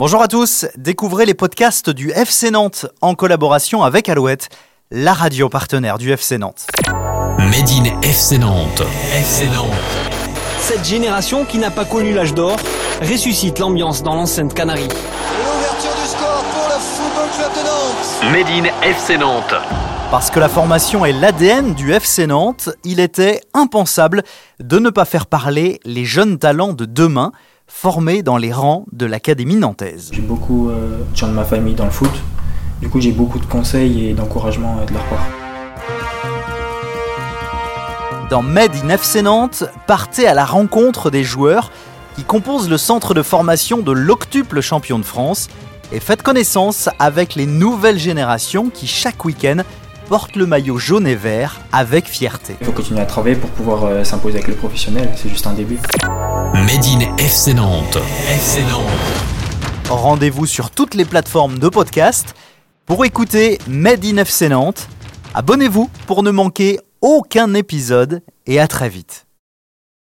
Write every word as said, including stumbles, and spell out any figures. Bonjour à tous, découvrez les podcasts du F C Nantes en collaboration avec Alouette, la radio partenaire du F C Nantes. Medine F C Nantes. F C Nantes. Cette génération qui n'a pas connu l'âge d'or ressuscite l'ambiance dans l'enceinte Canarie. L'ouverture du score pour le Football Club de Nantes. Medine F C Nantes. Parce que la formation est l'A D N du F C Nantes, il était impensable de ne pas faire parler les jeunes talents de demain, formés dans les rangs de l'Académie nantaise. J'ai beaucoup euh, de gens de ma famille dans le foot, du coup j'ai beaucoup de conseils et d'encouragement de leur part. Dans Medine F C Nantes, partez à la rencontre des joueurs qui composent le centre de formation de l'octuple champion de France et faites connaissance avec les nouvelles générations qui chaque week-end portent le maillot jaune et vert avec fierté. Il faut continuer à travailler pour pouvoir euh, s'imposer avec les professionnels, c'est juste un début. Medine F C Nantes. F C Nantes. Rendez-vous sur toutes les plateformes de podcast pour écouter Medine F C Nantes. Abonnez-vous pour ne manquer aucun épisode et à très vite.